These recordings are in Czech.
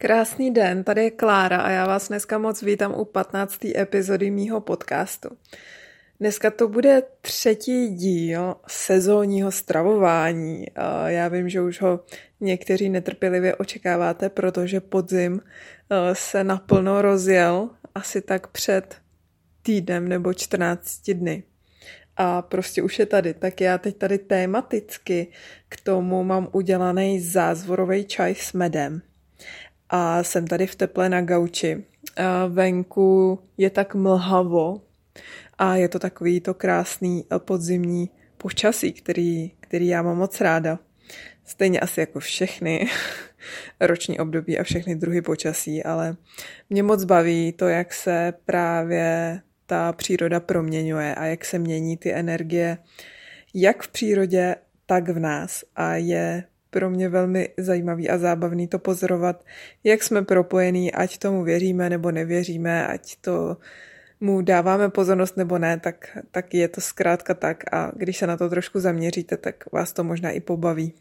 Krásný den, tady je Klára a já vás dneska moc vítám u 15. epizody mýho podcastu. Dneska to bude třetí díl sezónního stravování. Já vím, že už ho někteří netrpělivě očekáváte, protože podzim se naplno rozjel asi tak před týdnem nebo 14 dny. A prostě už je tady, tak já teď tady tématicky k tomu mám udělaný zázvorový čaj s medem. A jsem tady v teple na gauči. Venku je tak mlhavo a je to takový to krásný podzimní počasí, který já mám moc ráda. Stejně asi jako všechny roční období a všechny druhy počasí, ale mě moc baví to, jak se právě ta příroda proměňuje a jak se mění ty energie jak v přírodě, tak v nás. A je pro mě velmi zajímavý a zábavný to pozorovat, jak jsme propojení, ať tomu věříme nebo nevěříme, ať to mu dáváme pozornost nebo ne, tak je to zkrátka tak a když se na to trošku zaměříte, tak vás to možná i pobaví.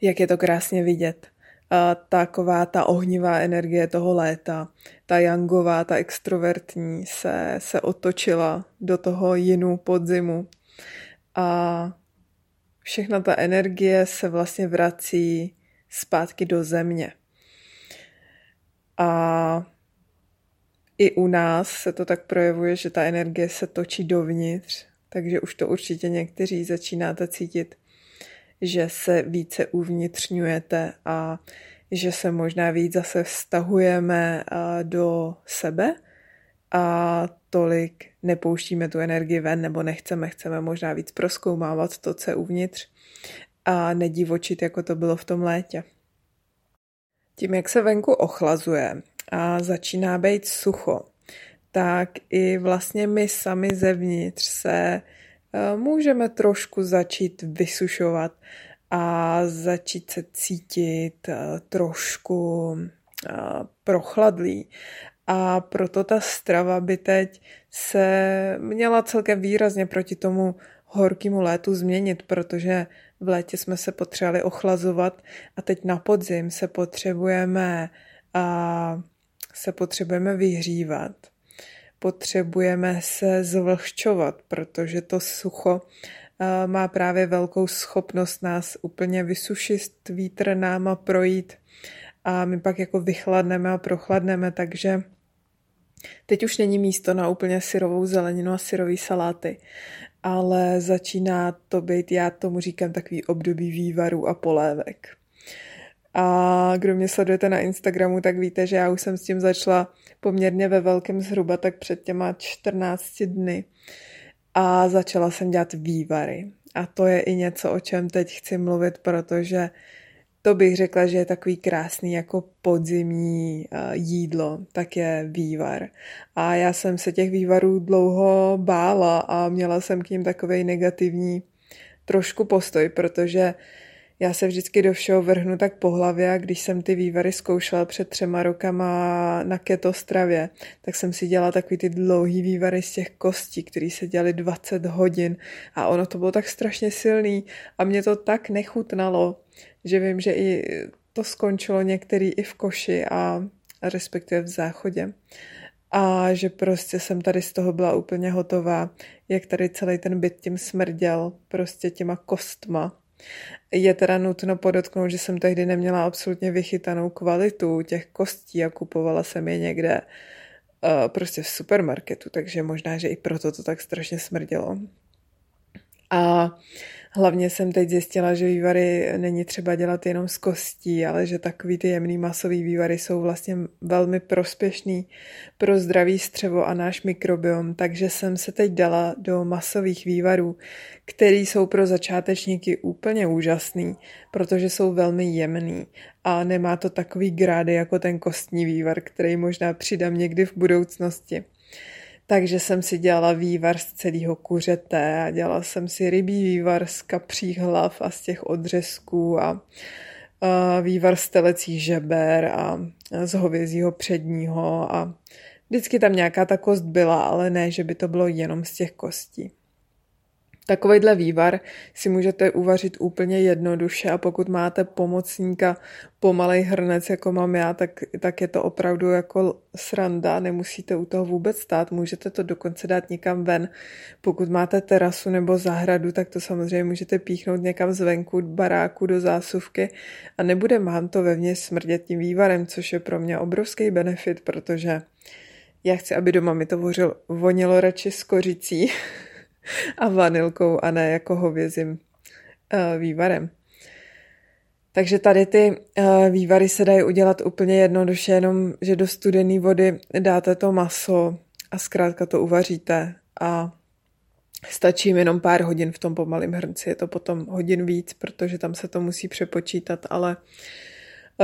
Jak je to krásně vidět. Taková ta ohnivá energie toho léta, ta jangová, ta extrovertní se otočila do toho jinu podzimu a všechna ta energie se vlastně vrací zpátky do země. A i u nás se to tak projevuje, že ta energie se točí dovnitř, takže už to určitě někteří začínáte cítit, že se více uvnitřňujete a že se možná víc zase vztahujeme do sebe a tolik nepouštíme tu energii ven, nebo chceme možná víc prozkoumávat to, co je uvnitř a nedivočit, jako to bylo v tom létě. Tím, jak se venku ochlazuje a začíná být sucho, tak i vlastně my sami zevnitř se můžeme trošku začít vysušovat a začít se cítit trošku prochladlý. A proto ta strava by teď se měla celkem výrazně proti tomu horkému létu změnit, protože v létě jsme se potřebovali ochlazovat a teď na podzim se potřebujeme vyhřívat. Potřebujeme se zvlhčovat, protože to sucho má právě velkou schopnost nás úplně vysušit, vítr náma projít a my pak jako vychladneme a prochladneme, takže teď už není místo na úplně syrovou zeleninu a syrový saláty, ale začíná to být, já tomu říkám, takový období vývarů a polévek. A kdo mě sledujete na Instagramu, tak víte, že já už jsem s tím začala poměrně ve velkém zhruba, tak před těma 14 dny. A začala jsem dělat vývary. A to je i něco, o čem teď chci mluvit, protože to bych řekla, že je takový krásný jako podzimní jídlo, tak je vývar. A já jsem se těch vývarů dlouho bála a měla jsem k nim takovej negativní trošku postoj, protože já se vždycky do všeho vrhnu tak po hlavě a když jsem ty vývary zkoušela před 3 rokama na keto stravě, tak jsem si dělala takový ty dlouhý vývary z těch kostí, které se dělaly 20 hodin a ono to bylo tak strašně silný a mě to tak nechutnalo, že vím, že i to skončilo některý i v koši a respektive v záchodě. A že prostě jsem tady z toho byla úplně hotová, jak tady celý ten byt tím smrděl, prostě těma kostma. Je teda nutno podotknout, že jsem tehdy neměla absolutně vychytanou kvalitu těch kostí a kupovala jsem je někde prostě v supermarketu, takže možná, že i proto to tak strašně smrdělo. A hlavně jsem teď zjistila, že vývary není třeba dělat jenom z kostí, ale že takový ty jemný masový vývary jsou vlastně velmi prospěšný pro zdravý střevo a náš mikrobiom, takže jsem se teď dala do masových vývarů, které jsou pro začátečníky úplně úžasný, protože jsou velmi jemný a nemá to takový grády jako ten kostní vývar, který možná přidám někdy v budoucnosti. Takže jsem si dělala vývar z celého kuřete a dělala jsem si rybí vývar z kapřích hlav a z těch odřezků a vývar z telecích žeber a z hovězího předního a vždycky tam nějaká ta kost byla, ale ne, že by to bylo jenom z těch kostí. Takovejhle vývar si můžete uvařit úplně jednoduše a pokud máte pomocníka pomalej hrnec, jako mám já, tak je to opravdu jako sranda, nemusíte u toho vůbec stát, můžete to dokonce dát někam ven. Pokud máte terasu nebo zahradu, tak to samozřejmě můžete píchnout někam zvenku, baráku, do zásuvky a nebude vám to vevnitř smrdět tím vývarem, což je pro mě obrovský benefit, protože já chci, aby doma mi to vonilo radši s kořicí a vanilkou a ne jako hovězím vývarem. Takže tady ty vývary se dají udělat úplně jednoduše, jenom že do studené vody dáte to maso a zkrátka to uvaříte a stačí jenom pár hodin v tom pomalém hrnci, je to potom hodin víc, protože tam se to musí přepočítat, ale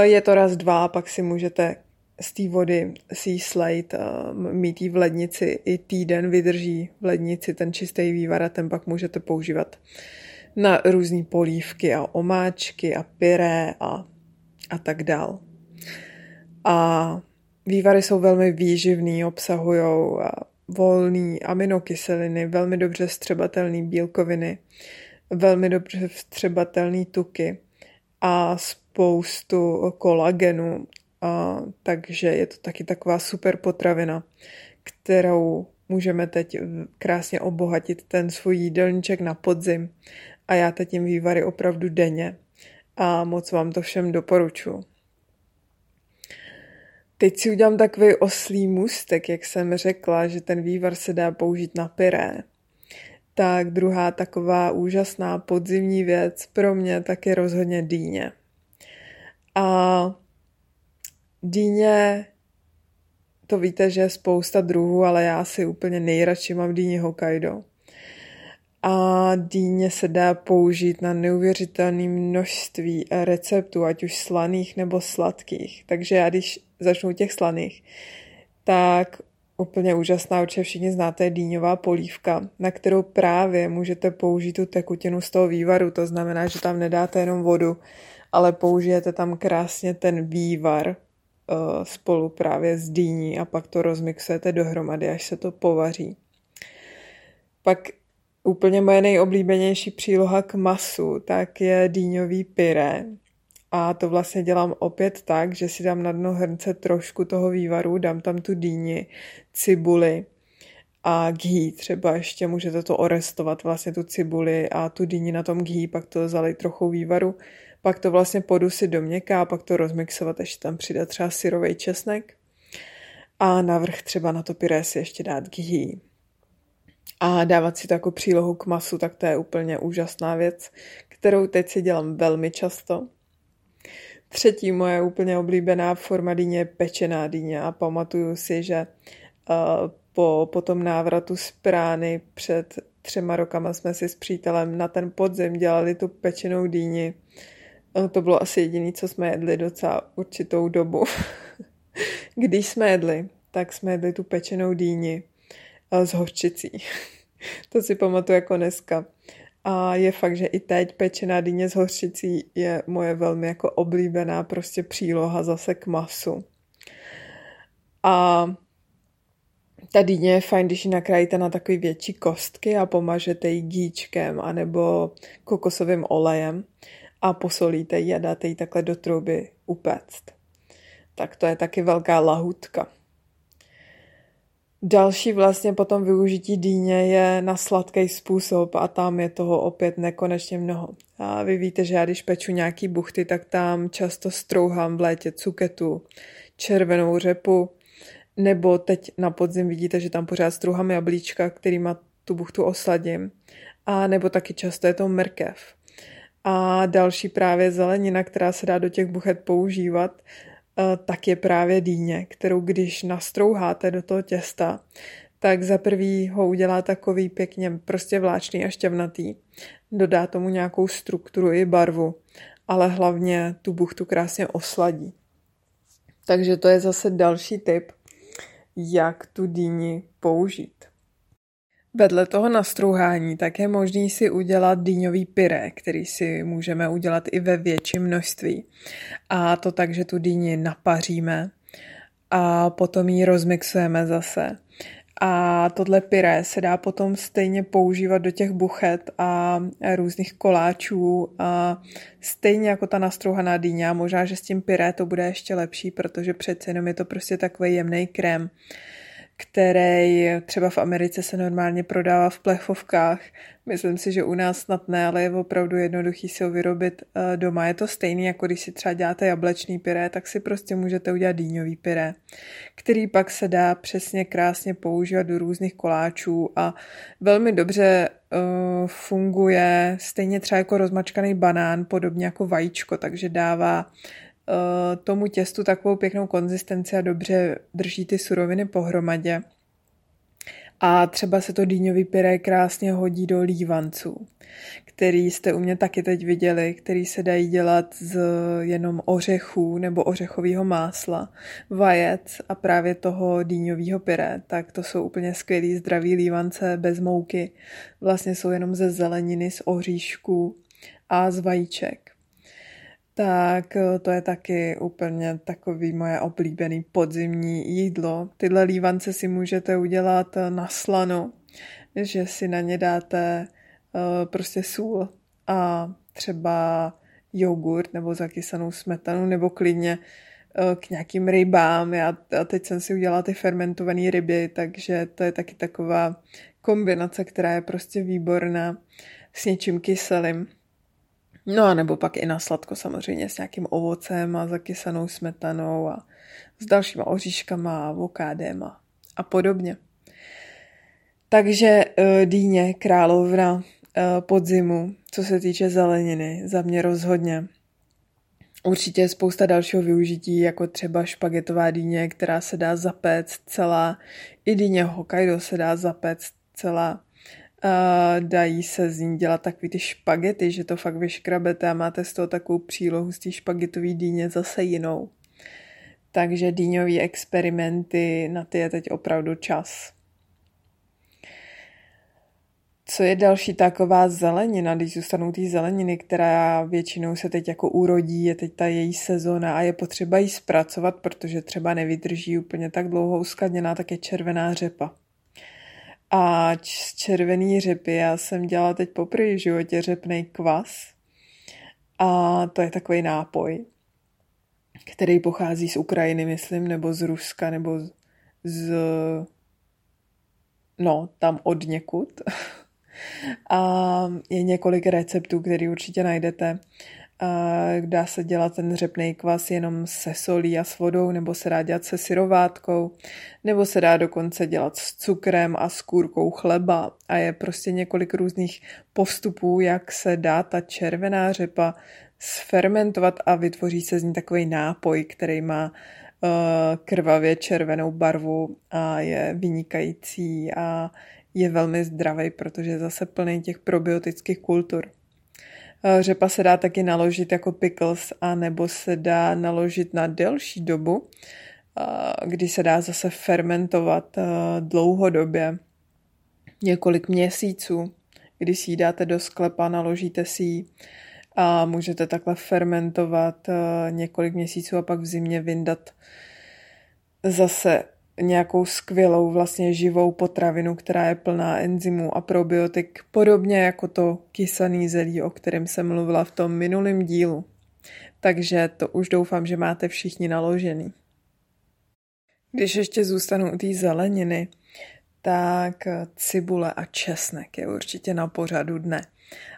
je to raz, dva, pak si můžete z té vody si ji slejt, mít ji v lednici, i týden vydrží v lednici ten čistý vývar a ten pak můžete používat na různé polívky a omáčky a pyré a tak dál. A vývary jsou velmi výživný, obsahujou volné aminokyseliny, velmi dobře vstřebatelné bílkoviny, velmi dobře vstřebatelné tuky a spoustu kolagenu. Takže je to taky taková super potravina, kterou můžeme teď krásně obohatit ten svůj jídelníček na podzim. A já teď jim vývary opravdu denně a moc vám to všem doporučuji. Teď si udělám takový oslí můstek, jak jsem řekla, že ten vývar se dá použít na pyré. Tak druhá taková úžasná podzimní věc pro mě taky rozhodně dýně. A dýně, to víte, že je spousta druhů, ale já si úplně nejradši mám dýně Hokkaido. A dýně se dá použít na neuvěřitelné množství receptů, ať už slaných nebo sladkých. Takže já když začnu těch slaných, tak úplně úžasná, určitě všichni znáte, je dýňová polívka, na kterou právě můžete použít tu tekutinu z toho vývaru. To znamená, že tam nedáte jenom vodu, ale použijete tam krásně ten vývar spolu právě s dýní a pak to rozmixujete dohromady, až se to povaří. Pak úplně moje nejoblíbenější příloha k masu, tak je dýňový pyré. A to vlastně dělám opět tak, že si dám na dno hrnce trošku toho vývaru, dám tam tu dýni, cibuli a ghee. Třeba ještě můžete to orestovat, vlastně tu cibuli a tu dýni na tom ghee, pak to zalej trochu vývaru. Pak to vlastně podusit do měkka a pak to rozmixovat, ještě tam přidat třeba syrovej česnek a navrch třeba na to pyré si ještě dát ghee. A dávat si to jako přílohu k masu, tak to je úplně úžasná věc, kterou teď si dělám velmi často. Třetí moje úplně oblíbená forma dýně je pečená dýně a pamatuju si, že po tom návratu z Prány před 3 rokama jsme si s přítelem na ten podzim dělali tu pečenou dýni. To bylo asi jediné, co jsme jedli docela určitou dobu. Když jsme jedli, tak jsme jedli tu pečenou dýni s hořčicí. To si pamatuju jako dneska. A je fakt, že i teď pečená dýně s hořčicí je moje velmi jako oblíbená prostě příloha zase k masu. A ta dýně je fajn, když ji nakrájíte na takové větší kostky a pomažete ji gíčkem anebo kokosovým olejem a posolíte ji a dáte ji takhle do trouby upéct. Tak to je taky velká lahůdka. Další vlastně potom využití dýně je na sladký způsob a tam je toho opět nekonečně mnoho. A vy víte, že já když peču nějaký buchty, tak tam často strouhám v létě cuketu, červenou řepu, nebo teď na podzim vidíte, že tam pořád strouhám jablíčka, kterýma tu buchtu osladím. A nebo taky často je to mrkev. A další právě zelenina, která se dá do těch buchet používat, tak je právě dýně, kterou když nastrouháte do toho těsta, tak za prvý ho udělá takový pěkně prostě vláčný a šťavnatý. Dodá tomu nějakou strukturu i barvu, ale hlavně tu buchtu krásně osladí. Takže to je zase další tip, jak tu dýni použít. Vedle toho nastrouhání tak je možný si udělat dýňový pyré, který si můžeme udělat i ve větším množství. A to tak, že tu dýni napaříme a potom ji rozmixujeme zase. A tohle pyré se dá potom stejně používat do těch buchet a různých koláčů, a stejně jako ta nastrouhaná dýně. Možná, že s tím pyré to bude ještě lepší, protože přece jenom je to prostě takový jemný krém, který třeba v Americe se normálně prodává v plechovkách. Myslím si, že u nás snad ne, ale je opravdu jednoduchý si ho vyrobit doma. Je to stejný, jako když si třeba děláte jablečný pyré, tak si prostě můžete udělat dýňový pyré, který pak se dá přesně krásně používat do různých koláčů a velmi dobře funguje stejně třeba jako rozmačkaný banán, podobně jako vajíčko, takže dává tomu těstu takovou pěknou konzistenci a dobře drží ty suroviny pohromadě. A třeba se to dýňový pyré krásně hodí do lívanců, který jste u mě taky teď viděli, který se dají dělat z jenom ořechů nebo ořechového másla, vajec a právě toho dýňového pyré. Tak to jsou úplně skvělý zdravý lívance bez mouky. Vlastně jsou jenom ze zeleniny, z oříšků a z vajíček. Tak to je taky úplně takový moje oblíbený podzimní jídlo. Tyhle lívance si můžete udělat na slano, že si na ně dáte prostě sůl a třeba jogurt nebo zakysanou smetanu nebo klidně k nějakým rybám. Já teď jsem si udělala ty fermentované ryby, takže to je taky taková kombinace, která je prostě výborná s něčím kyselým. No a nebo pak i na sladko samozřejmě s nějakým ovocem a zakysanou smetanou a s dalšíma oříškama, avokádem a podobně. Takže dýně, královna podzimu, co se týče zeleniny, za mě rozhodně. Určitě je spousta dalšího využití, jako třeba špagetová dýně, která se dá zapéct celá, i dýně Hokkaido se dá zapéct celá. Dají se z ní dělat takový ty špagety, že to fakt vyškrabete a máte z toho takovou přílohu z té špagetové dýně zase jinou. Takže dýňové experimenty, na ty je teď opravdu čas. Co je další taková zelenina, když zůstanou ty zeleniny, která většinou se teď jako urodí, je teď ta její sezona a je potřeba ji zpracovat, protože třeba nevydrží úplně tak dlouho uskladněná, tak je červená řepa. A z červený řepy já jsem dělala teď poprvé v životě řepnej kvas. A to je takový nápoj, který pochází z Ukrajiny, myslím, nebo z Ruska, nebo z... no, tam od někud. A je několik receptů, který určitě najdete. Dá se dělat ten řepnej kvas jenom se solí a s vodou, nebo se dá dělat se syrovátkou, nebo se dá dokonce dělat s cukrem a s kůrkou chleba a je prostě několik různých postupů, jak se dá ta červená řepa sfermentovat a vytvoří se z ní takový nápoj, který má krvavě červenou barvu a je vynikající a je velmi zdravý, protože je zase plný těch probiotických kultur. Řepa se dá taky naložit jako pickles a nebo se dá naložit na delší dobu, kdy se dá zase fermentovat dlouhodobě, několik měsíců, kdy si ji dáte do sklepa, naložíte si ji a můžete takhle fermentovat několik měsíců a pak v zimě vyndat zase nějakou skvělou vlastně živou potravinu, která je plná enzymů a probiotik, podobně jako to kysaný zelí, o kterém jsem mluvila v tom minulém dílu. Takže to už doufám, že máte všichni naložený. Když ještě zůstanu u té zeleniny, tak cibule a česnek je určitě na pořadu dne.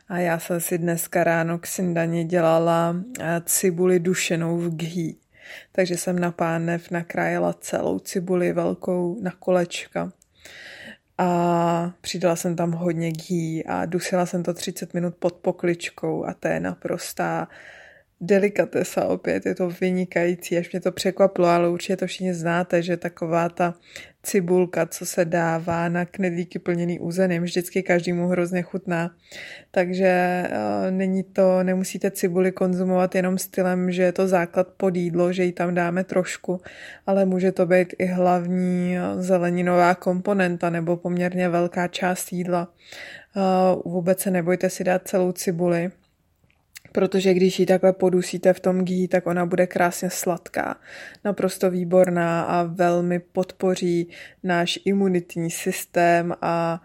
A já jsem si dneska ráno k sindani dělala cibuli dušenou v ghee. Takže jsem na pánev nakrájela celou cibuli velkou na kolečka a přidala jsem tam hodně ghee a dusila jsem to 30 minut pod pokličkou a to je naprostá delikatesa opět, je to vynikající, až mě to překvapilo, ale určitě to všichni znáte, že taková ta cibulka, co se dává na knedlíky plněný uzeným, vždycky každému hrozně chutná, takže nemusíte cibuli konzumovat jenom stylem, že je to základ pod jídlo, že ji tam dáme trošku, ale může to být i hlavní zeleninová komponenta nebo poměrně velká část jídla. Vůbec se nebojte si dát celou cibuli, protože když ji takhle podusíte v tom gí, tak ona bude krásně sladká, naprosto výborná a velmi podpoří náš imunitní systém a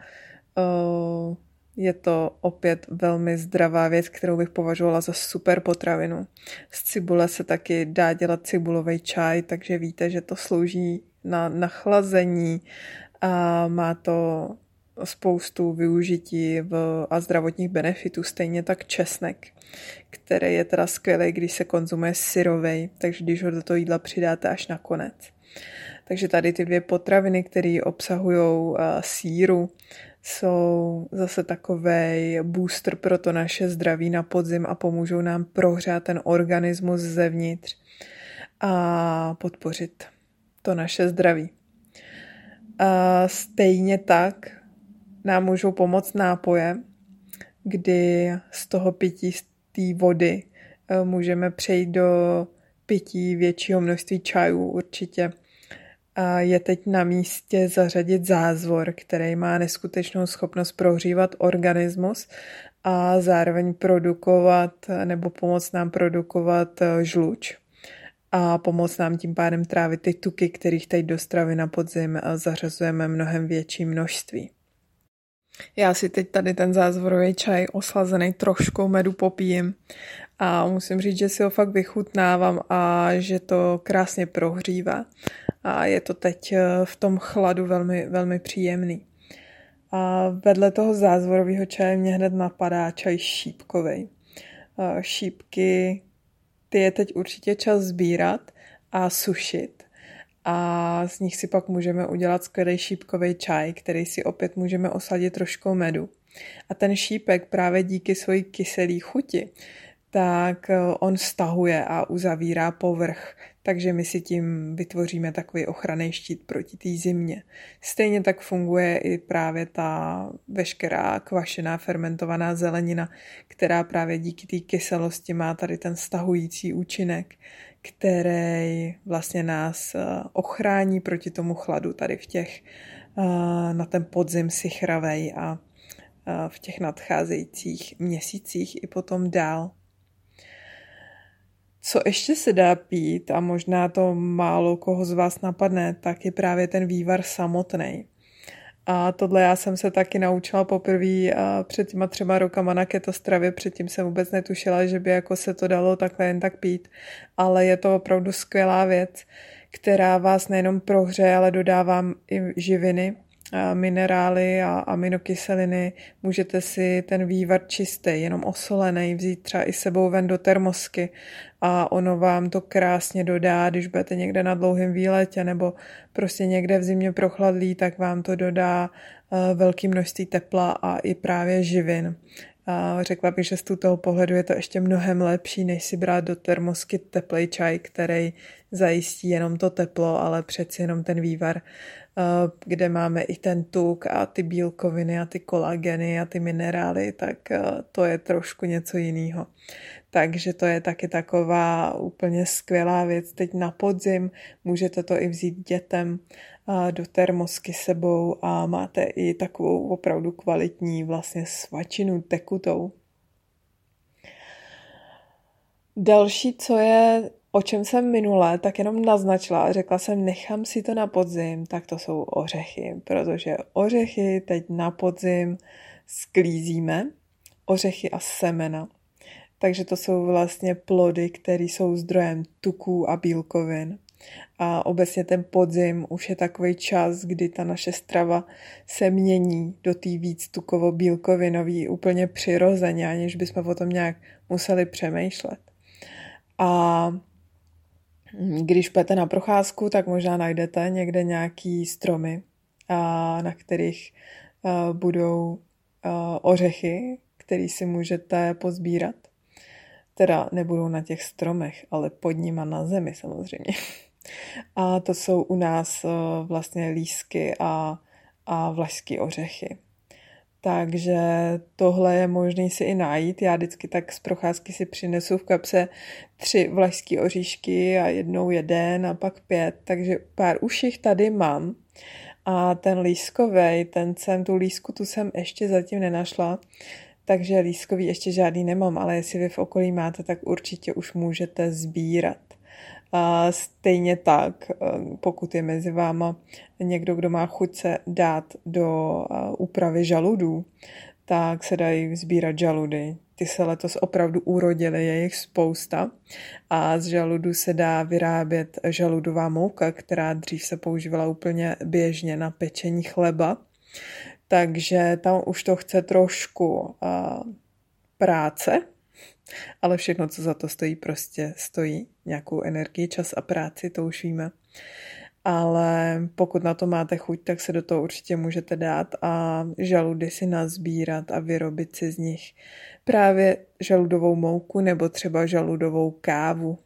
je to opět velmi zdravá věc, kterou bych považovala za super potravinu. Z cibule se taky dá dělat cibulový čaj, takže víte, že to slouží na nachlazení a má to spoustu využití a zdravotních benefitů, stejně tak česnek, který je teda skvělý, když se konzumuje syrovej, takže když ho do toho jídla přidáte až na konec. Takže tady ty dvě potraviny, které obsahují síru, jsou zase takovej booster pro to naše zdraví na podzim a pomůžou nám prohřát ten organismus zevnitř a podpořit to naše zdraví. A stejně tak nám můžou pomoct nápoje, kdy z toho pití, z té vody, můžeme přejít do pití většího množství čajů určitě. A je teď na místě zařadit zázvor, který má neskutečnou schopnost prohřívat organismus a zároveň produkovat nebo pomoct nám produkovat žluč a pomoct nám tím pádem trávit ty tuky, kterých teď do stravy na podzim zařazujeme mnohem větší množství. Já si teď tady ten zázvorový čaj oslazený troškou medu popijím a musím říct, že si ho fakt vychutnávám a že to krásně prohřívá. A je to teď v tom chladu velmi, velmi příjemný. A vedle toho zázvorového čaje mě hned napadá čaj šípkovej. Šípky, ty je teď určitě čas sbírat a sušit. A z nich si pak můžeme udělat skvělý šípkový čaj, který si opět můžeme osadit troškou medu. A ten šípek právě díky své kyselé chuti, tak on stahuje a uzavírá povrch, takže my si tím vytvoříme takový ochranný štít proti té zimě. Stejně tak funguje i právě ta veškerá kvašená fermentovaná zelenina, která právě díky té kyselosti má tady ten stahující účinek, který vlastně nás ochrání proti tomu chladu tady v těch, na ten podzim sichravej a v těch nadcházejících měsících i potom dál. Co ještě se dá pít, a možná to málo koho z vás napadne, tak je právě ten vývar samotný. A tohle já jsem se taky naučila poprvé před těma 3 rokama na keto stravě, předtím jsem vůbec netušila, že by jako se to dalo takhle jen tak pít, ale je to opravdu skvělá věc, která vás nejenom prohřeje, ale dodává i živiny, minerály a aminokyseliny. Můžete si ten vývar čistý, jenom osolený, vzít třeba i sebou ven do termosky a ono vám to krásně dodá, když budete někde na dlouhém výletě nebo prostě někde v zimě prochladlí, tak vám to dodá velké množství tepla a i právě živin. A řekla bych, že z toho pohledu je to ještě mnohem lepší, než si brát do termosky teplej čaj, který zajistí jenom to teplo, ale přeci jenom ten vývar, kde máme i ten tuk a ty bílkoviny a ty kolageny a ty minerály, tak to je trošku něco jiného. Takže to je taky taková úplně skvělá věc. Teď na podzim můžete to i vzít dětem do termosky sebou a máte i takovou opravdu kvalitní vlastně svačinu tekutou. Další, co je, o čem jsem minule tak jenom naznačila a řekla jsem, nechám si to na podzim, tak to jsou ořechy, protože ořechy teď na podzim sklízíme, ořechy a semena. Takže to jsou vlastně plody, které jsou zdrojem tuků a bílkovin. A obecně ten podzim už je takový čas, kdy ta naše strava se mění do té víc tukovo-bílkovinový úplně přirozeně, aniž bychom o tom nějak museli přemýšlet. A když půjdete na procházku, tak možná najdete někde nějaký stromy, na kterých budou ořechy, které si můžete pozbírat. Teda nebudou na těch stromech, ale pod nima na zemi samozřejmě. A to jsou u nás vlastně lísky a vlašský ořechy. Takže tohle je možné si i najít. Já vždycky tak z procházky si přinesu v kapse 3 vlašský oříšky a jednou 1 a pak 5. Takže pár uších tady mám. A ten lískovej, tu lísku, tu jsem ještě zatím nenašla. takže lískový ještě žádný nemám, ale jestli vy v okolí máte, tak určitě už můžete sbírat. A stejně tak, pokud je mezi váma někdo, kdo má chuť se dát do úpravy žaludů, tak se dají sbírat žaludy. Ty se letos opravdu urodily, je jich spousta. A z žaludu se dá vyrábět žaludová mouka, která dřív se používala úplně běžně na pečení chleba. Takže tam už to chce trošku práce, ale všechno, co za to stojí, prostě stojí nějakou energii, čas a práci, to už víme. Ale pokud na to máte chuť, tak se do toho určitě můžete dát a žaludy si nazbírat a vyrobit si z nich právě žaludovou mouku nebo třeba žaludovou kávu.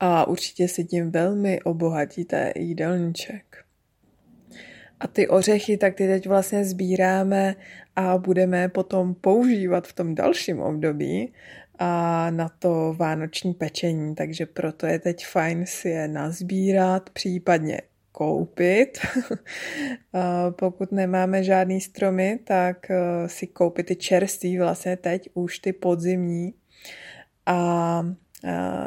A určitě si tím velmi obohatíte jídelníček. A ty ořechy, tak ty teď vlastně sbíráme a budeme potom používat v tom dalším období a na to vánoční pečení, takže proto je teď fajn si je nazbírat, případně koupit. Pokud nemáme žádný stromy, tak si koupit ty čerství, vlastně teď už ty podzimní a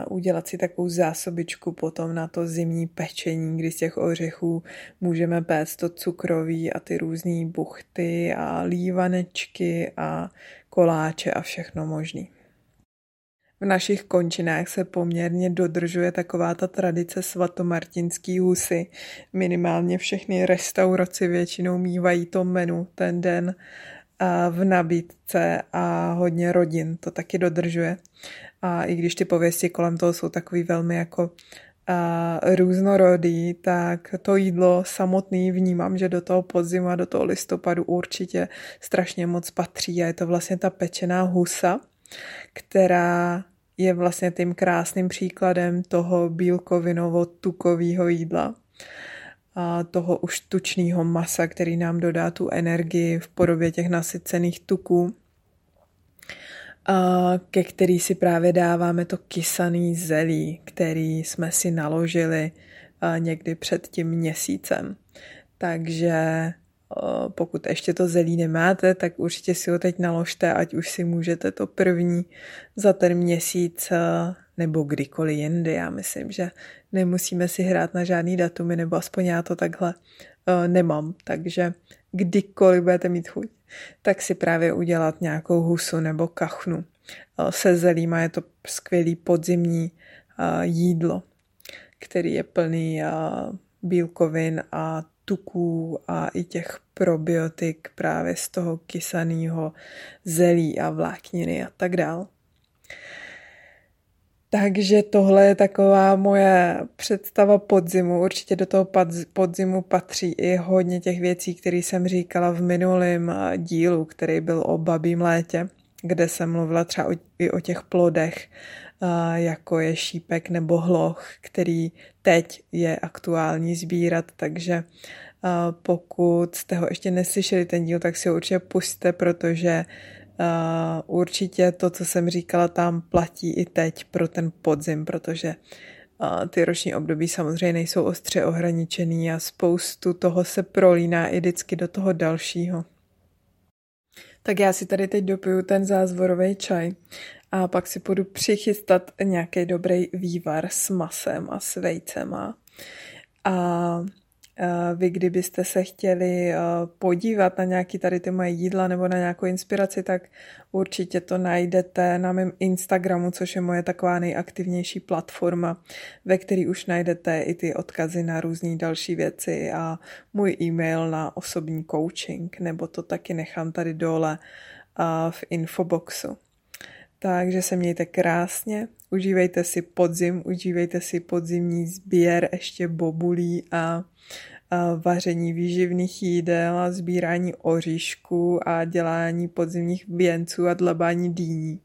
udělat si takovou zásobičku potom na to zimní pečení, kdy z těch ořechů můžeme péct to cukroví a ty různé buchty a lívanečky a koláče a všechno možné. V našich končinách se poměrně dodržuje taková ta tradice svatomartinský husy. Minimálně všechny restauraci většinou mívají to menu ten den v nabídce a hodně rodin to taky dodržuje. A i když ty pověsti kolem toho jsou takový velmi jako různorodý, tak to jídlo samotný vnímám, že do toho podzimu a do toho listopadu určitě strašně moc patří a je to vlastně ta pečená husa, která je vlastně tím krásným příkladem toho bílkovinovo-tukového jídla. A toho už tučného masa, který nám dodá tu energii v podobě těch nasycených tuků, a ke který si právě dáváme to kysaný zelí, který jsme si naložili někdy před tím měsícem. Takže pokud ještě to zelí nemáte, tak určitě si ho teď naložte, ať už si můžete to první za ten měsíc nebo kdykoliv jindy. Já myslím, že nemusíme si hrát na žádný datumy, nebo aspoň já to takhle nemám. Takže kdykoliv budete mít chuť, tak si právě udělat nějakou husu nebo kachnu. Se zelím je to skvělý podzimní jídlo, který je plný bílkovin a tuků a i těch probiotik právě z toho kysaného zelí a vlákniny a tak dál. Takže tohle je taková moje představa podzimu. Určitě do toho podzimu patří i hodně těch věcí, které jsem říkala v minulém dílu, který byl o babím létě, kde jsem mluvila třeba i o těch plodech, jako je šípek nebo hloch, který teď je aktuální sbírat, takže pokud jste ho ještě neslyšeli ten díl, tak si ho určitě pusťte, protože určitě to, co jsem říkala, tam platí i teď pro ten podzim, protože ty roční období samozřejmě nejsou ostře ohraničený a spoustu toho se prolíná i vždycky do toho dalšího. Tak já si tady teď dopiju ten zázvorový čaj a pak si půjdu přichystat nějaký dobrý vývar s masem a s vejcema. A vy, kdybyste se chtěli podívat na nějaké tady ty moje jídla nebo na nějakou inspiraci, tak určitě to najdete na mém Instagramu, což je moje taková nejaktivnější platforma, ve které už najdete i ty odkazy na různé další věci a můj e-mail na osobní coaching, nebo to taky nechám tady dole v infoboxu. Takže se mějte krásně, užívejte si podzim, užívejte si podzimní sběr ještě bobulí a vaření výživných jídel a sbírání oříšků a dělání podzimních věnců a dlabání dýní.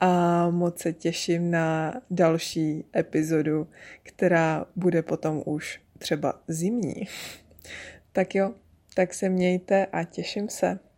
A moc se těším na další epizodu, která bude potom už třeba zimní. Tak jo, tak se mějte a těším se.